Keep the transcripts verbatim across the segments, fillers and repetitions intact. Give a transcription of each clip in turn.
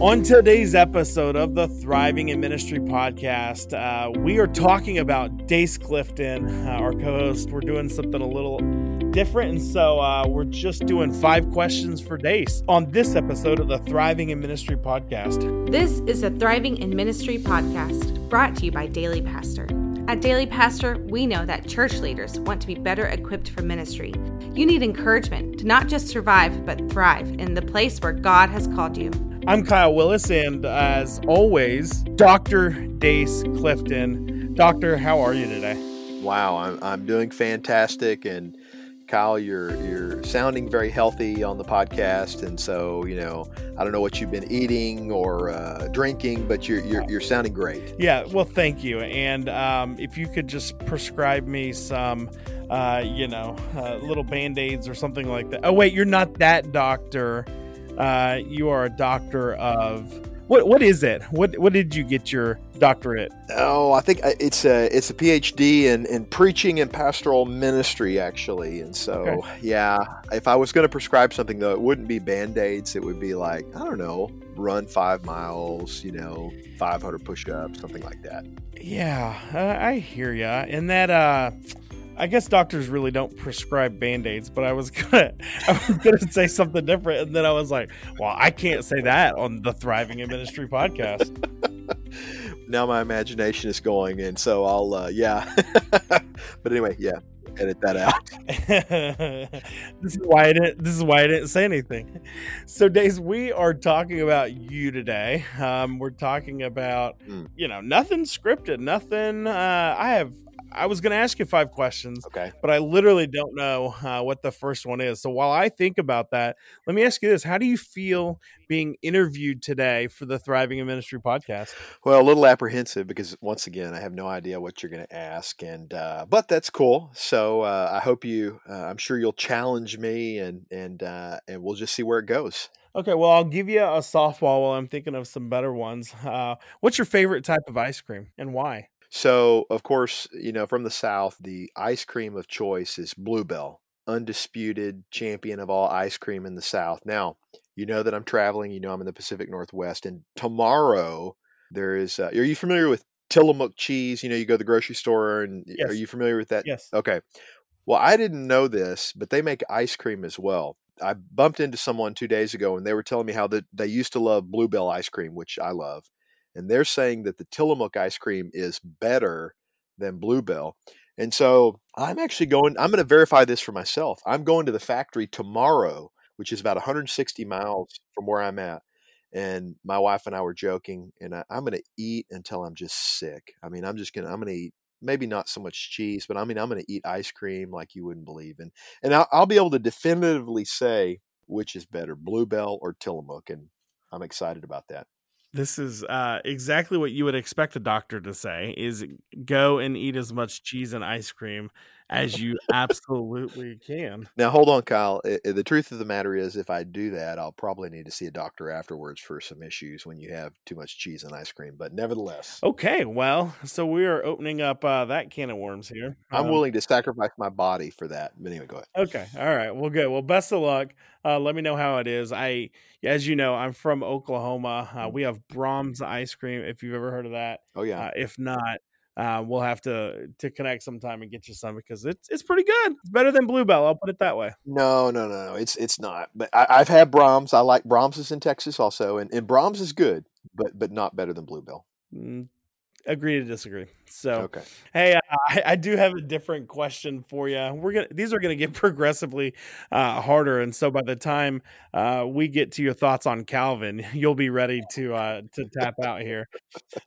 On today's episode of the Thriving in Ministry podcast, uh, we are talking about Dace Clifton, uh, our co-host. We're doing something a little different, and so uh, we're just doing five questions for Dace on this episode of the Thriving in Ministry podcast. This is the Thriving in Ministry podcast, brought to you by Daily Pastor. At Daily Pastor, we know that church leaders want to be better equipped for ministry. You need encouragement to not just survive, but thrive in the place where God has called you. I'm Kyle Willis, and as always, Doctor Dace Clifton. Doctor, how are you today? Wow, I'm I'm doing fantastic, and Kyle, you're you're sounding very healthy on the podcast, and so you know I don't know what you've been eating or uh, drinking, but you're, you're you're sounding great. Yeah, well, thank you, and um, if you could just prescribe me some. Uh, you know, uh, little Band-Aids or something like that. Oh, wait, you're not that doctor. Uh, you are a doctor of... What? What is it? What What did you get your doctorate? Oh, I think it's a it's a P H D in, in preaching and pastoral ministry, actually. And so, okay. Yeah, if I was going to prescribe something, though, it wouldn't be Band-Aids. It would be like, I don't know, run five miles, you know, five hundred push-ups, something like that. Yeah, I, I hear ya. And that... Uh, I guess doctors really don't prescribe Band-Aids, but I was gonna, I was gonna say something different, and then I was like, "Well, I can't say that on the Thriving in Ministry podcast." Now my imagination is going, and so I'll, uh, yeah. But anyway, yeah, edit that out. This is why I didn't. This is why I didn't say anything. So, Dace, we are talking about you today. Um, we're talking about, mm. you know, nothing scripted, nothing. Uh, I have. I was going to ask you five questions, okay, but I literally don't know uh, what the first one is. So while I think about that, let me ask you this. How do you feel being interviewed today for the Thriving in Ministry podcast? Well, a little apprehensive because, once again, I have no idea what you're going to ask, and uh, but that's cool. So uh, I hope you uh, – I'm sure you'll challenge me, and and uh, and we'll just see where it goes. Okay, well, I'll give you a softball while I'm thinking of some better ones. Uh, what's your favorite type of ice cream and why? So, of course, you know, from the South, the ice cream of choice is Blue Bell, undisputed champion of all ice cream in the South. Now, you know that I'm traveling, you know, I'm in the Pacific Northwest, and tomorrow there is, uh, are you familiar with Tillamook cheese? You know, you go to the grocery store, and yes. Are you familiar with that? Yes. Okay. Well, I didn't know this, but they make ice cream as well. I bumped into someone two days ago, and they were telling me how the, they used to love Blue Bell ice cream, which I love. And they're saying that the Tillamook ice cream is better than Blue Bell. And so I'm actually going, I'm going to verify this for myself. I'm going to the factory tomorrow, which is about one hundred sixty miles from where I'm at. And my wife and I were joking, and I, I'm going to eat until I'm just sick. I mean, I'm just going to, I'm going to eat maybe not so much cheese, but I mean, I'm going to eat ice cream like you wouldn't believe. And, and I'll, I'll be able to definitively say which is better, Blue Bell or Tillamook. And I'm excited about that. This is uh, exactly what you would expect a doctor to say, is go and eat as much cheese and ice cream as you absolutely can. Now, hold on, Kyle. The truth of the matter is, if I do that, I'll probably need to see a doctor afterwards for some issues when you have too much cheese and ice cream. But nevertheless. Okay, well, so we are opening up uh, that can of worms here. I'm um, willing to sacrifice my body for that. But anyway, go ahead. Okay, all right. Well, good. Well, best of luck. Uh, let me know how it is. I, as you know, I'm from Oklahoma. Uh, we have Brahms ice cream, if you've ever heard of that. Oh yeah. Uh, if not, uh, we'll have to to connect sometime and get you some, because it's it's pretty good. It's better than Blue Bell. I'll put it that way. No, no, no, no. It's it's not. But I, I've had Brahms. I like Brahms is in Texas also, and, and Brahms is good, but but not better than Blue Bell. Mm. Agree to disagree. So, okay. Hey, I, I do have a different question for you. We're gonna these are gonna get progressively uh, harder, and so by the time uh, we get to your thoughts on Calvin, you'll be ready to uh, to tap out here.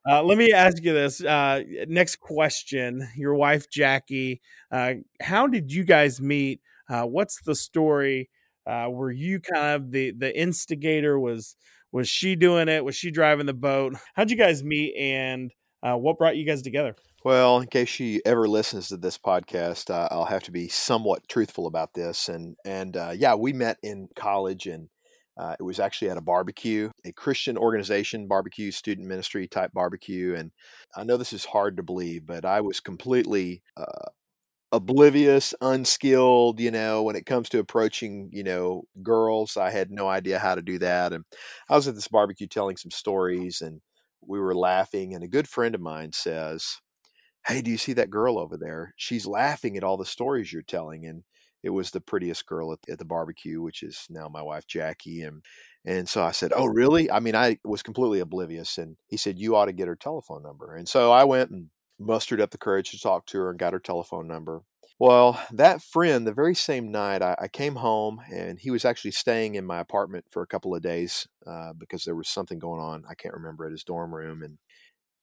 Uh, let me ask you this uh, next question: your wife Jackie, uh, how did you guys meet? Uh, what's the story? Uh, were you kind of the the instigator? Was was she doing it? Was she driving the boat? How'd you guys meet? And Uh, what brought you guys together? Well, in case she ever listens to this podcast, uh, I'll have to be somewhat truthful about this. And and uh, yeah, we met in college, and uh, it was actually at a barbecue, a Christian organization barbecue, student ministry type barbecue. And I know this is hard to believe, but I was completely uh, oblivious, unskilled, you know, when it comes to approaching, you know, girls. I had no idea how to do that. And I was at this barbecue telling some stories and we were laughing. And a good friend of mine says, "Hey, do you see that girl over there? She's laughing at all the stories you're telling." And it was the prettiest girl at, at the barbecue, which is now my wife, Jackie. And, and so I said, "Oh, really?" I mean, I was completely oblivious. And he said, "You ought to get her telephone number." And so I went and mustered up the courage to talk to her and got her telephone number. Well, that friend, the very same night, I, I came home, and he was actually staying in my apartment for a couple of days uh, because there was something going on. I can't remember, at his dorm room. And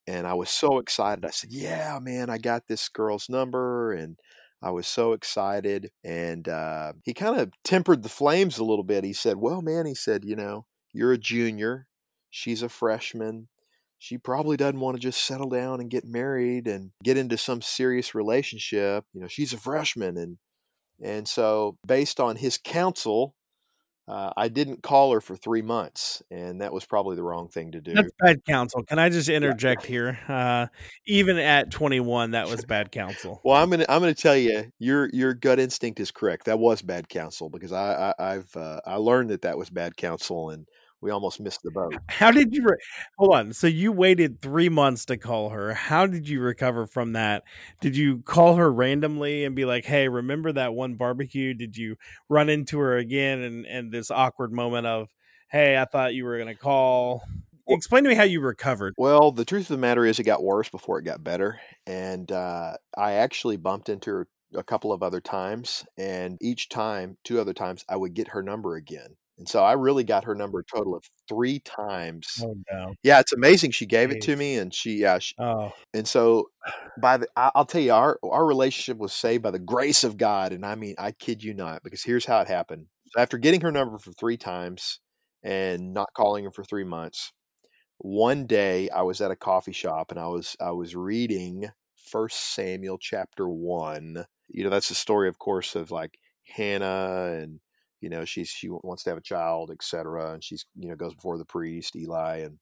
and I was so excited. I said, "Yeah, man, I got this girl's number." And I was so excited. And uh, he kind of tempered the flames a little bit. He said, "Well, man," he said, "you know, you're a junior. She's a freshman. She probably doesn't want to just settle down and get married and get into some serious relationship. You know, she's a freshman." And and so based on his counsel, uh, I didn't call her for three months. And that was probably the wrong thing to do. That's bad counsel. Can I just interject here? Uh, even at twenty-one, that was bad counsel. Well, I'm going to I'm going to tell you, your your gut instinct is correct. That was bad counsel, because I, I, I've uh, I learned that that was bad counsel, and we almost missed the boat. How did you, re- hold on. So you waited three months to call her. How did you recover from that? Did you call her randomly and be like, "Hey, remember that one barbecue?" Did you run into her again? And, and this awkward moment of, "Hey, I thought you were going to call." Explain to me how you recovered. Well, the truth of the matter is it got worse before it got better. And uh, I actually bumped into her a couple of other times. And each time, two other times, I would get her number again. And so I really got her number a total of three times. Oh, no. Yeah, it's amazing. She gave Jeez. It to me, and she, yeah. She, oh. And so by the, I'll tell you, our, our relationship was saved by the grace of God. And I mean, I kid you not, because here's how it happened. So after getting her number for three times and not calling her for three months, one day I was at a coffee shop and I was, I was reading First Samuel chapter one. You know, that's the story, of course, of like Hannah, and you know, she's, she wants to have a child, et cetera. And she's, you know, goes before the priest, Eli. And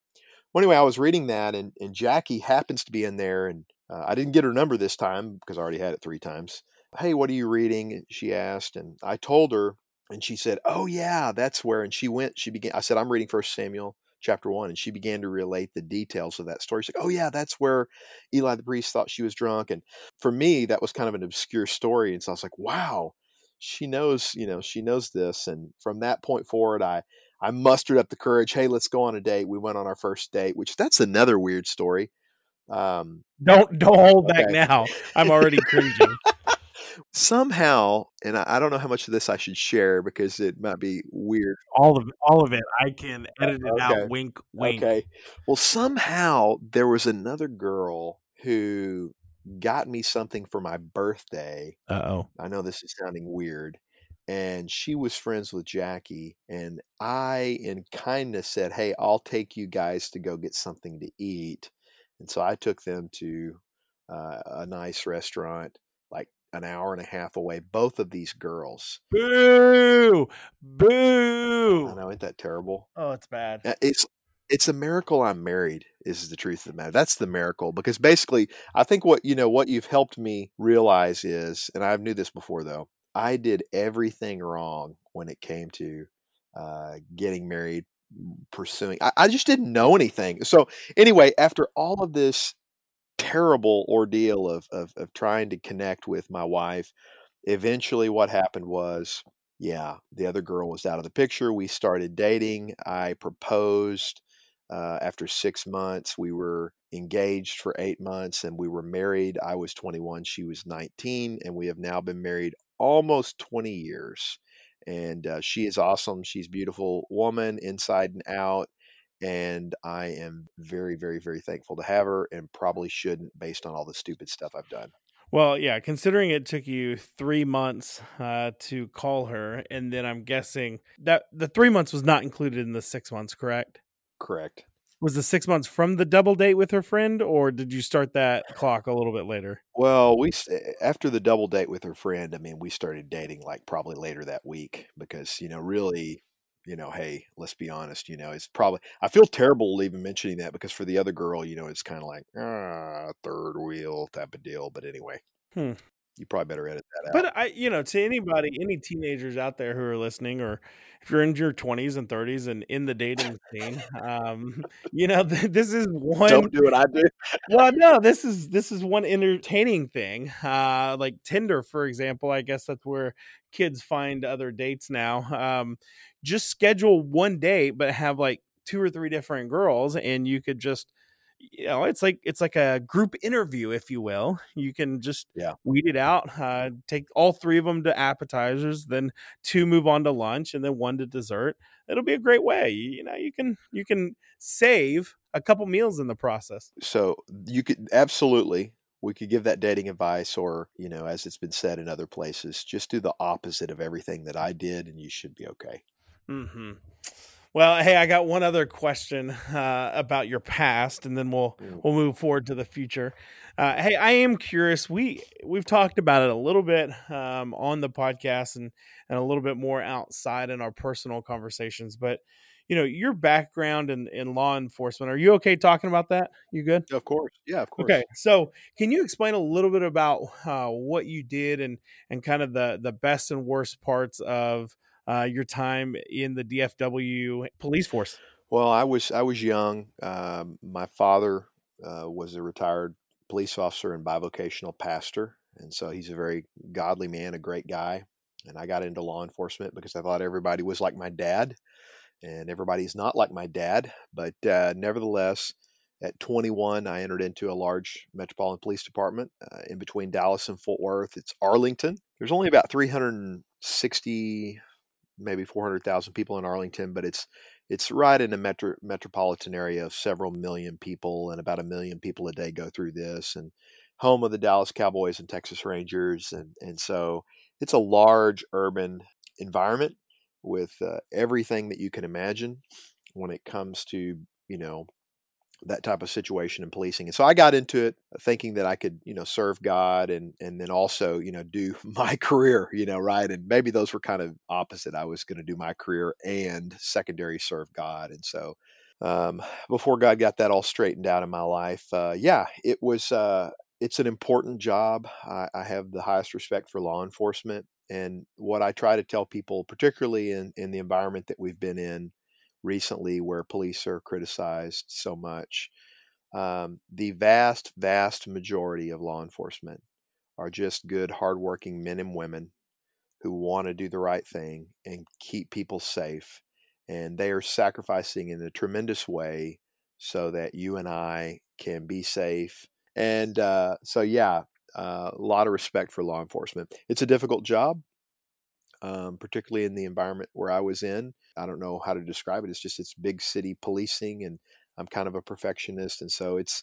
well, anyway, I was reading that, and, and Jackie happens to be in there, and uh, I didn't get her number this time because I already had it three times. "Hey, what are you reading?" she asked. And I told her, and she said, "Oh yeah, that's where," and she went, she began, I said, "I'm reading First Samuel chapter one." And she began to relate the details of that story. She's like, "Oh yeah, that's where Eli the priest thought she was drunk." And for me, that was kind of an obscure story. And so I was like, wow, she knows, you know, she knows this. And from that point forward, I, I mustered up the courage. "Hey, let's go on a date." We went on our first date, which that's another weird story. Um, don't, don't hold okay. back now. I'm already cringing. Somehow, and I, I don't know how much of this I should share because it might be weird. All of, all of it. I can edit it okay. out. Wink, wink. Okay. Well, somehow there was another girl who got me something for my birthday. Uh-oh. I know this is sounding weird. And she was friends with Jackie. And I, in kindness, said, "Hey, I'll take you guys to go get something to eat." And so I took them to uh, a nice restaurant, like an hour and a half away. Both of these girls. Boo! Boo! I know, ain't that terrible? Oh, it's bad. It's It's a miracle I'm married, is the truth of the matter. That's the miracle, because basically I think what, you know, what you've helped me realize is, and I knew this before though, I did everything wrong when it came to uh, getting married, pursuing. I, I just didn't know anything. So anyway, after all of this terrible ordeal of, of, of trying to connect with my wife, eventually what happened was, yeah, the other girl was out of the picture. We started dating. I proposed. Uh, after six months, we were engaged for eight months and we were married. I was twenty-one, she was nineteen, and we have now been married almost twenty years. And uh, she is awesome. She's a beautiful woman inside and out. And I am very, very, very thankful to have her, and probably shouldn't based on all the stupid stuff I've done. Well, yeah, considering it took you three months uh, to call her, and then I'm guessing that the three months was not included in the six months, correct? Correct. Was the six months from the double date with her friend, or did you start that clock a little bit later? Well, we after the double date with her friend, I mean, we started dating like probably later that week because, you know, really, you know, hey, let's be honest, you know, it's probably, I feel terrible even mentioning that because for the other girl, you know, it's kind of like, ah, third wheel type of deal. But anyway. Hmm. You probably better edit that out. But I, you know, to anybody, any teenagers out there who are listening, or if you're in your twenties and thirties and in the dating scene, um, you know, th- this is one. Don't do what I do. Well, no, this is this is one entertaining thing. Uh, like Tinder, for example, I guess that's where kids find other dates now. Um, just schedule one date, but have like two or three different girls, and you could just. You know, it's like it's like a group interview, if you will. You can just yeah. weed it out, uh, take all three of them to appetizers, then two move on to lunch, and then one to dessert. It'll be a great way. You know, you can you can save a couple meals in the process. So you could absolutely we could give that dating advice, or, you know, as it's been said in other places, just do the opposite of everything that I did, and you should be okay. Mm-hmm. Well, hey, I got one other question uh, about your past, and then we'll we'll move forward to the future. Uh, hey, I am curious. We we've talked about it a little bit um, on the podcast, and and a little bit more outside in our personal conversations. But you know, your background in, in law enforcement. Are you okay talking about that? You good? Of course, yeah, of course. Okay, so can you explain a little bit about uh, what you did and and kind of the the best and worst parts of Uh, your time in the D F W police force? Well, I was I was young. Um, my father uh, was a retired police officer and bivocational pastor, and so he's a very godly man, a great guy. And I got into law enforcement because I thought everybody was like my dad, and everybody's not like my dad. But uh, nevertheless, at twenty-one, I entered into a large metropolitan police department uh, in between Dallas and Fort Worth. It's Arlington. There's only about three hundred sixty maybe four hundred thousand people in Arlington, but it's it's right in a metro, metropolitan area of several million people, and about a million people a day go through this, and home of the Dallas Cowboys and Texas Rangers. And, and so it's a large urban environment with uh, everything that you can imagine when it comes to, you know, that type of situation in policing. And so I got into it thinking that I could, you know, serve God and, and then also, you know, do my career, you know, right. And maybe those were kind of opposite. I was going to do my career and secondary serve God. And so, um, before God got that all straightened out in my life, uh, yeah, it was, uh, it's an important job. I, I have the highest respect for law enforcement, and what I try to tell people, particularly in, in the environment that we've been in recently, where police are criticized so much, um, the vast, vast majority of law enforcement are just good, hardworking men and women who want to do the right thing and keep people safe. And they are sacrificing in a tremendous way so that you and I can be safe. And uh, so, yeah, uh, a lot of respect for law enforcement. It's a difficult job, um, particularly in the environment where I was in. I don't know how to describe it. It's just, it's big city policing, and I'm kind of a perfectionist. And so it's,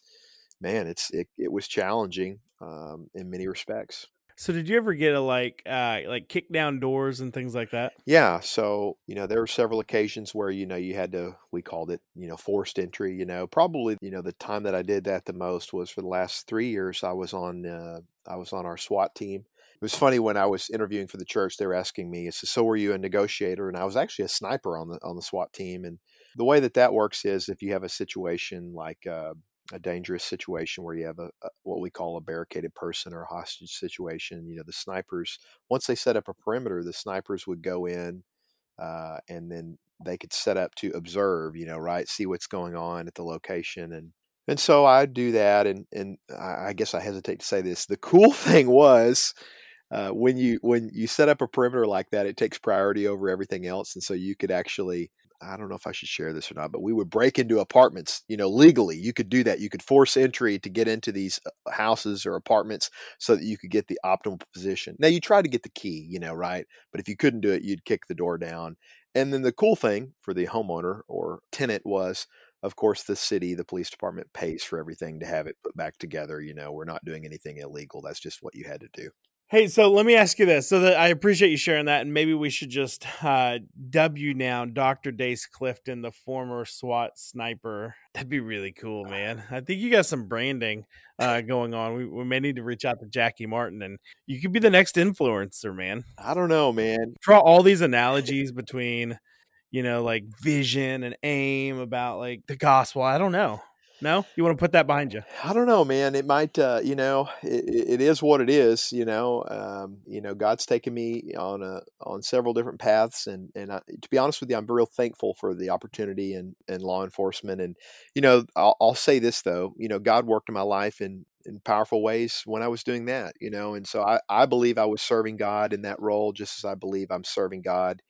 man, it's, it, it was challenging, um, in many respects. So did you ever get a, like, uh, like kick down doors and things like that? Yeah. So, you know, there were several occasions where, you know, you had to, we called it, you know, forced entry, you know, probably, you know, the time that I did that the most was for the last three years I was on, uh, I was on our SWAT team. It was funny when I was interviewing for the church, they were asking me, so, so were you a negotiator? And I was actually a sniper on the on the SWAT team. And the way that that works is if you have a situation like uh, a dangerous situation where you have a, a what we call a barricaded person or a hostage situation, you know, the snipers, once they set up a perimeter, the snipers would go in uh, and then they could set up to observe, you know, right, see what's going on at the location. And and so I do that. And, and I, I guess I hesitate to say this. The cool thing was, Uh, when you when you set up a perimeter like that, it takes priority over everything else. And so you could actually, I don't know if I should share this or not, but we would break into apartments, you know, legally. You could do that. You could force entry to get into these houses or apartments so that you could get the optimal position. Now, you try to get the key, you know, right? But if you couldn't do it, you'd kick the door down. And then the cool thing for the homeowner or tenant was, of course, the city, the police department pays for everything to have it put back together. You know, we're not doing anything illegal. That's just what you had to do. Hey, so let me ask you this. So that I appreciate you sharing that, and maybe we should just uh, dub you now Doctor Dace Clifton, the former SWAT sniper. That'd be really cool, man. I think you got some branding uh, going on. We, we may need to reach out to Jackie Martin, and you could be the next influencer, man. I don't know, man. Draw all these analogies between, you know, like vision and aim about like the gospel. I don't know. No? You want to put that behind you? I don't know, man. It might, uh, you know, it, it is what it is, you know. Um, you know, God's taken me on a, on several different paths. And, and I, to be honest with you, I'm real thankful for the opportunity and, and law enforcement. And, you know, I'll, I'll say this, though, you know, God worked in my life in, in powerful ways when I was doing that, you know. And so I, I believe I was serving God in that role, just as I believe I'm serving God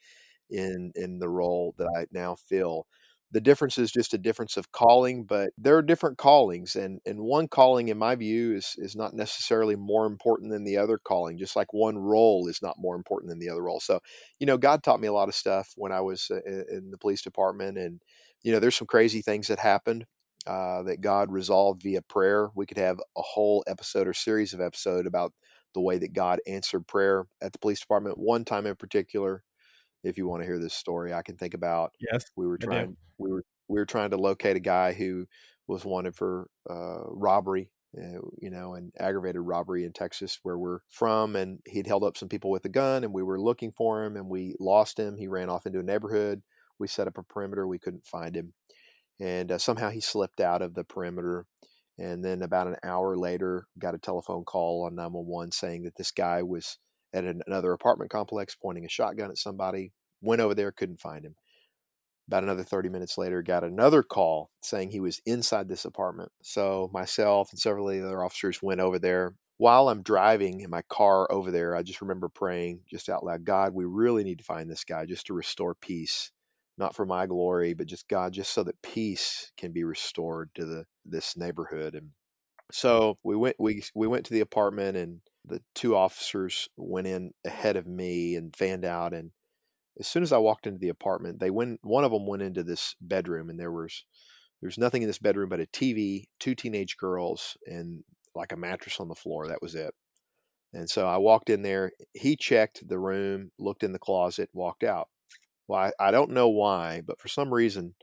in in the role that I now fill. The difference is just a difference of calling, but there are different callings, and, and one calling, in my view, is is not necessarily more important than the other calling, just like one role is not more important than the other role. So, you know, God taught me a lot of stuff when I was in the police department, and, you know, there's some crazy things that happened uh, that God resolved via prayer. We could have a whole episode or series of episode about the way that God answered prayer at the police department. One time in particular, if you want to hear this story, I can think about. Yes, we were trying. We were we were trying to locate a guy who was wanted for uh, robbery, uh, you know, and aggravated robbery in Texas, where we're from. And he'd held up some people with a gun, and we were looking for him, and we lost him. He ran off into a neighborhood. We set up a perimeter. We couldn't find him, and uh, somehow he slipped out of the perimeter. And then about an hour later, got a telephone call on nine one one saying that this guy was at another apartment complex, pointing a shotgun at somebody. Went over there, couldn't find him. About another thirty minutes later, got another call saying he was inside this apartment. So myself and several of the other officers went over there. While I'm driving in my car over there, I just remember praying just out loud, God, we really need to find this guy just to restore peace. Not for my glory, but just God, just so that peace can be restored to the this neighborhood. And so we went, we, we went to the apartment, and the two officers went in ahead of me and fanned out. And as soon as I walked into the apartment, they went, one of them went into this bedroom, and there was, there was nothing in this bedroom but a T V, two teenage girls, and like a mattress on the floor. That was it. And so I walked in there, he checked the room, looked in the closet, walked out. Well, I, I don't know why, but for some reason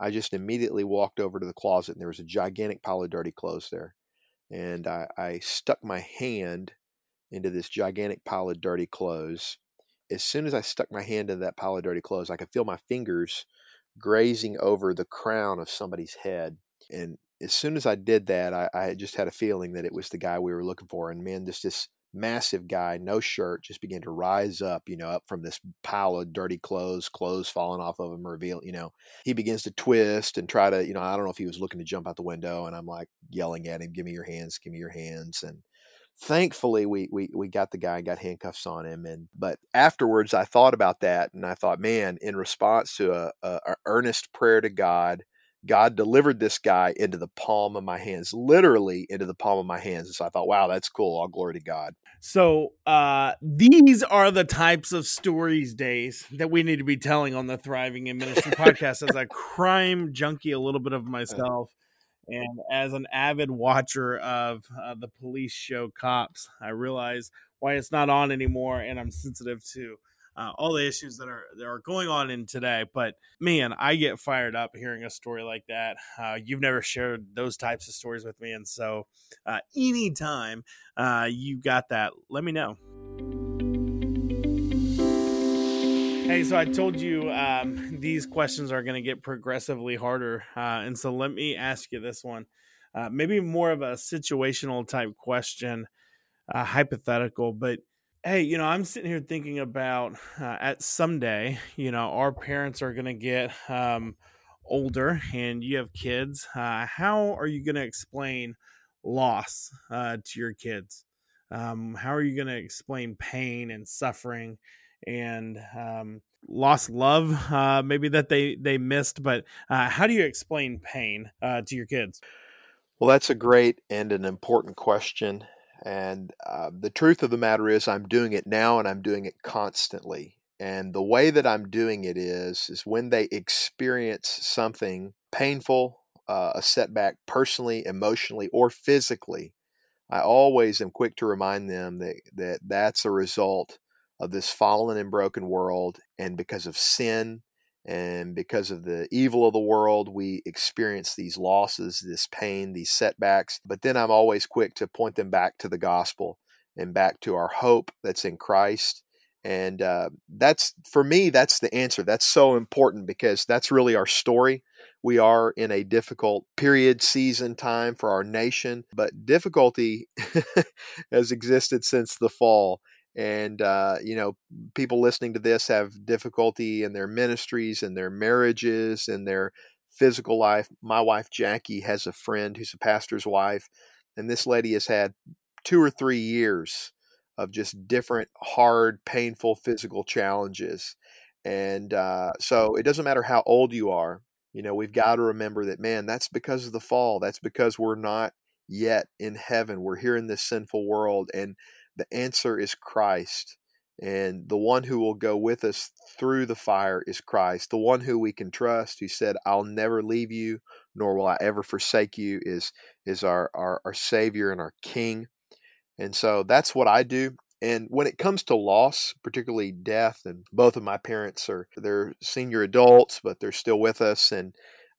I just immediately walked over to the closet, and there was a gigantic pile of dirty clothes there. And I, I stuck my hand into this gigantic pile of dirty clothes. As soon as I stuck my hand into that pile of dirty clothes, I could feel my fingers grazing over the crown of somebody's head. And as soon as I did that, I, I just had a feeling that it was the guy we were looking for. And man, this, this massive guy, no shirt, just began to rise up, you know, up from this pile of dirty clothes, clothes falling off of him, reveal, you know, he begins to twist and try to, you know, I don't know if he was looking to jump out the window, and I'm like yelling at him, give me your hands, give me your hands. And thankfully we, we, we got the guy and got handcuffs on him. And, but afterwards I thought about that, and I thought, man, in response to a, a, a earnest prayer to God, God delivered this guy into the palm of my hands, literally into the palm of my hands. And so I thought, wow, that's cool. All glory to God. So uh, these are the types of stories, Dace, that we need to be telling on the Thriving in Ministry podcast. As a crime junkie, a little bit of myself, and as an avid watcher of uh, the police show Cops, I realize why it's not on anymore, and I'm sensitive to Uh, all the issues that are that are going on in today. But man, I get fired up hearing a story like that. Uh, you've never shared those types of stories with me. And so uh, anytime uh, you got that, let me know. Hey, so I told you um, these questions are going to get progressively harder. Uh, and so let me ask you this one, uh, maybe more of a situational type question, uh, hypothetical, but hey, you know, I'm sitting here thinking about uh, at someday, you know, our parents are going to get um, older, and you have kids. Uh, how are you going to explain loss uh, to your kids? Um, how are you going to explain pain and suffering and um, lost love, uh, maybe that they, they missed? But uh, how do you explain pain uh, to your kids? Well, that's a great and an important question. And uh, the truth of the matter is I'm doing it now, and I'm doing it constantly. And the way that I'm doing it is, is when they experience something painful, uh, a setback personally, emotionally, or physically, I always am quick to remind them that, that that's a result of this fallen and broken world. And because of sin and because of the evil of the world, we experience these losses, this pain, these setbacks. But then I'm always quick to point them back to the gospel and back to our hope that's in Christ. And uh, that's, for me, that's the answer. That's so important, because that's really our story. We are in a difficult period, season, time for our nation, but difficulty has existed since the fall. And, uh, you know, people listening to this have difficulty in their ministries and their marriages and their physical life. My wife, Jackie, has a friend who's a pastor's wife, and this lady has had two or three years of just different, hard, painful physical challenges. And uh, so it doesn't matter how old you are. You know, we've got to remember that, man, that's because of the fall. That's because we're not yet in heaven. We're here in this sinful world. And the answer is Christ. And the one who will go with us through the fire is Christ. The one who we can trust, who said, I'll never leave you, nor will I ever forsake you, is is our, our, our Savior and our King. And so that's what I do. And when it comes to loss, particularly death, and both of my parents are, they're senior adults, but they're still with us. And,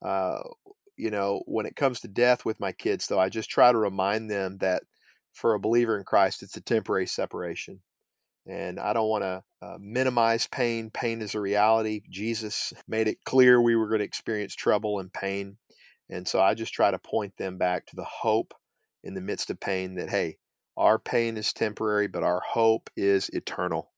uh, you know, when it comes to death with my kids, though, I just try to remind them that for a believer in Christ, it's a temporary separation. And I don't want to uh, minimize pain. Pain is a reality. Jesus made it clear we were going to experience trouble and pain. And so I just try to point them back to the hope in the midst of pain that, hey, our pain is temporary, but our hope is eternal.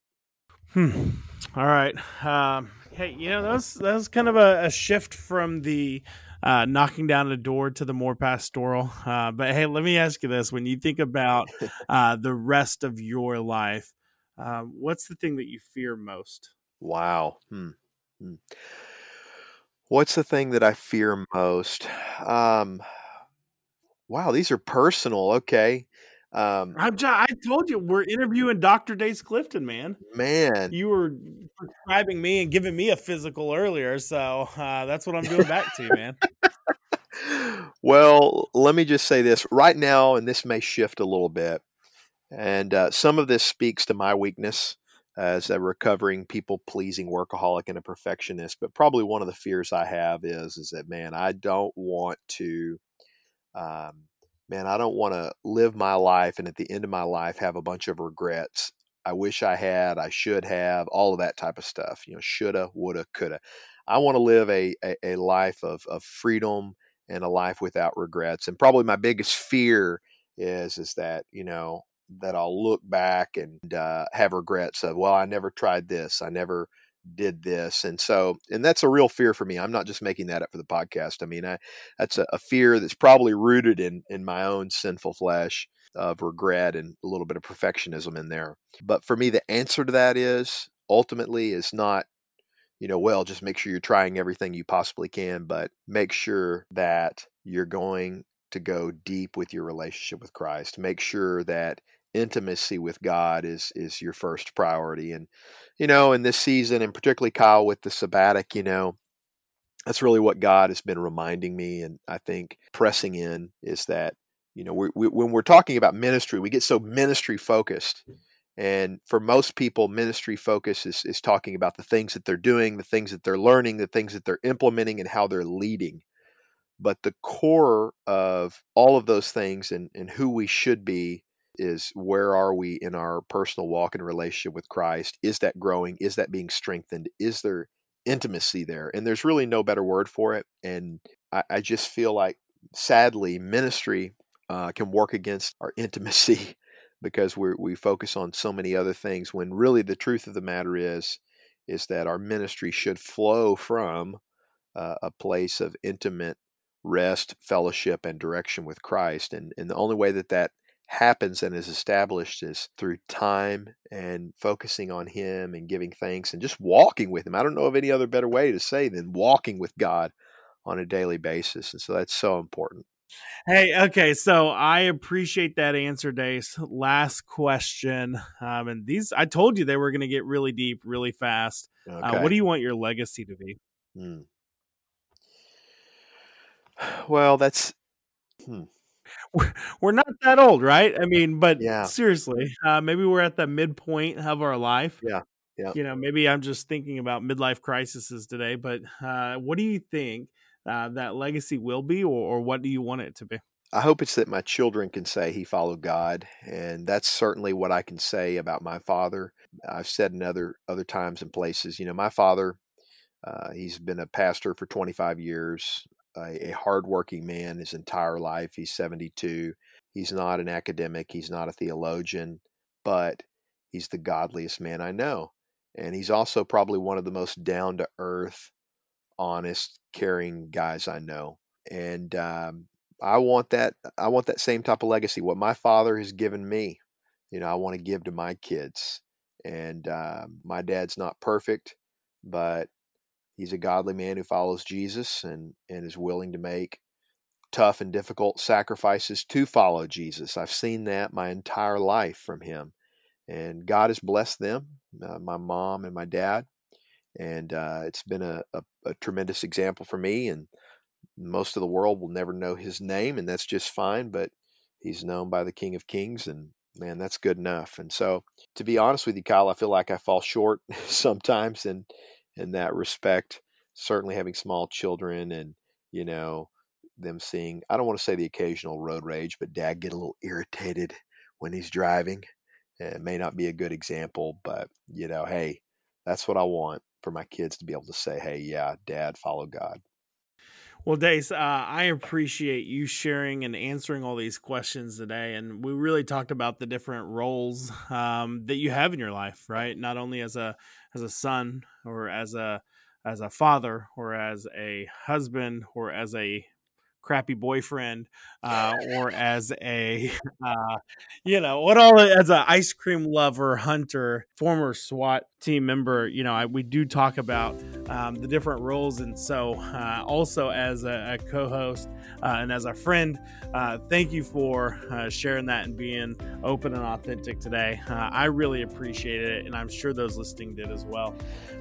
Hmm. All right. Um, hey, you know, that was, that was kind of a, a shift from the uh, knocking down a door to the more pastoral. Uh, but hey, let me ask you this. When you think about uh, the rest of your life, uh, what's the thing that you fear most? Wow. Hmm. Hmm. What's the thing that I fear most? Um, wow, these are personal. Okay. Um, I'm just, I told you we're interviewing Doctor Dace Clifton, man. Man, you were prescribing me and giving me a physical earlier, so uh, that's what I'm going back to, man. Well, let me just say this right now, and this may shift a little bit, and uh, some of this speaks to my weakness as a recovering, people-pleasing workaholic and a perfectionist. But probably one of the fears I have is is that, man, I don't want to. Um, Man, I don't want to live my life and at the end of my life have a bunch of regrets. I wish I had, I should have, all of that type of stuff. You know, shoulda, woulda, coulda. I want to live a, a, a life of, of freedom and a life without regrets. And probably my biggest fear is, is that, you know, that I'll look back and uh, have regrets of, well, I never tried this. I never did this. And so, and that's a real fear for me. I'm not just making that up for the podcast. I mean, I, that's a, a fear that's probably rooted in, in my own sinful flesh of regret and a little bit of perfectionism in there. But for me, the answer to that is ultimately is not, you know, well, just make sure you're trying everything you possibly can, but make sure that you're going to go deep with your relationship with Christ. Make sure that intimacy with God is is your first priority. And, you know, in this season, and particularly Kyle with the sabbatic, you know, that's really what God has been reminding me. And I think pressing in is that, you know, we, we, when we're talking about ministry, we get so ministry focused. And for most people, ministry focus is, is talking about the things that they're doing, the things that they're learning, the things that they're implementing, and how they're leading. But the core of all of those things and, and who we should be is where are we in our personal walk and relationship with Christ? Is that growing? Is that being strengthened? Is there intimacy there? And there's really no better word for it. And I, I just feel like, sadly, ministry uh, can work against our intimacy because we we focus on so many other things when really the truth of the matter is, is that our ministry should flow from uh, a place of intimate rest, fellowship, and direction with Christ. And, and the only way that that happens and is established is through time and focusing on Him and giving thanks and just walking with Him. I don't know of any other better way to say than walking with God on a daily basis. And so that's so important. Hey, okay. So I appreciate that answer, Dace. Last question. Um, and these, I told you they were going to get really deep, really fast. Okay. Uh, what do you want your legacy to be? Hmm. Well, that's, hmm. We're not that old, right? I mean, but yeah. Seriously, uh, maybe we're at the midpoint of our life. Yeah, yeah. You know, maybe I'm just thinking about midlife crises today, but uh, what do you think uh, that legacy will be, or, or what do you want it to be? I hope it's that my children can say he followed God, and that's certainly what I can say about my father. I've said in other, other times and places, you know, my father, uh, he's been a pastor for twenty-five years. a, a hardworking man his entire life. He's seventy-two. He's not an academic. He's not a theologian, but he's the godliest man I know. And he's also probably one of the most down-to-earth, honest, caring guys I know. And um, I want that. I want that same type of legacy. What my father has given me, you know, I want to give to my kids. And uh, my dad's not perfect, but he's a godly man who follows Jesus and, and is willing to make tough and difficult sacrifices to follow Jesus. I've seen that my entire life from him. And God has blessed them, uh, my mom and my dad. And uh, it's been a, a, a tremendous example for me. And most of the world will never know his name, and that's just fine. But he's known by the King of Kings, and man, that's good enough. And so, to be honest with you, Kyle, I feel like I fall short sometimes in in that respect. Certainly, having small children, and you know, them seeing—I don't want to say the occasional road rage, but Dad get a little irritated when he's driving. And it may not be a good example, but you know, hey, that's what I want for my kids to be able to say, "Hey, yeah, Dad, follow God." Well, Dace, uh, I appreciate you sharing and answering all these questions today. And we really talked about the different roles um, that you have in your life, right? Not only as a as a son, or as a as a father, or as a husband, or as a crappy boyfriend, uh, or as a uh, you know what all as an ice cream lover, hunter, former SWAT team member. You know, I, we do talk about um, the different roles. And so uh, also as a, a co-host uh, and as a friend, uh, thank you for uh, sharing that and being open and authentic today. Uh, I really appreciate it. And I'm sure those listening did as well.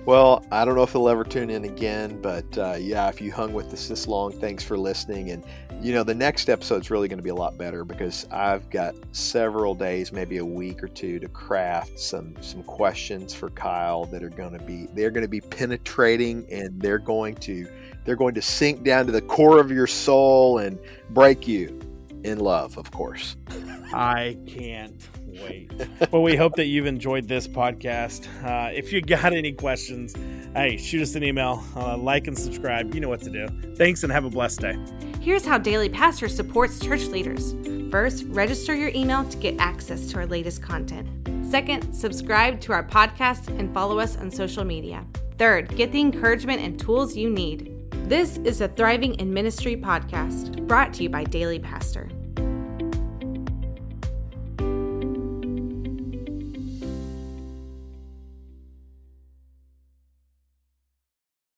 Well, I don't know if they'll ever tune in again, but uh, yeah, if you hung with us this long, thanks for listening. And you know, the next episode's really going to be a lot better because I've got several days, maybe a week or two, to craft some, some questions for Kyle that are going to be they're going to be penetrating, and they're going to they're going to sink down to the core of your soul and break you in love, of course. I can't wait. Well, we hope that you've enjoyed this podcast. Uh, if you got any questions, hey, shoot us an email, uh, like and subscribe. You know what to do. Thanks and have a blessed day. Here's how Daily Pastor supports church leaders. First, register your email to get access to our latest content. Second, subscribe to our podcast and follow us on social media. Third, get the encouragement and tools you need. This is a Thriving in Ministry podcast brought to you by Daily Pastor.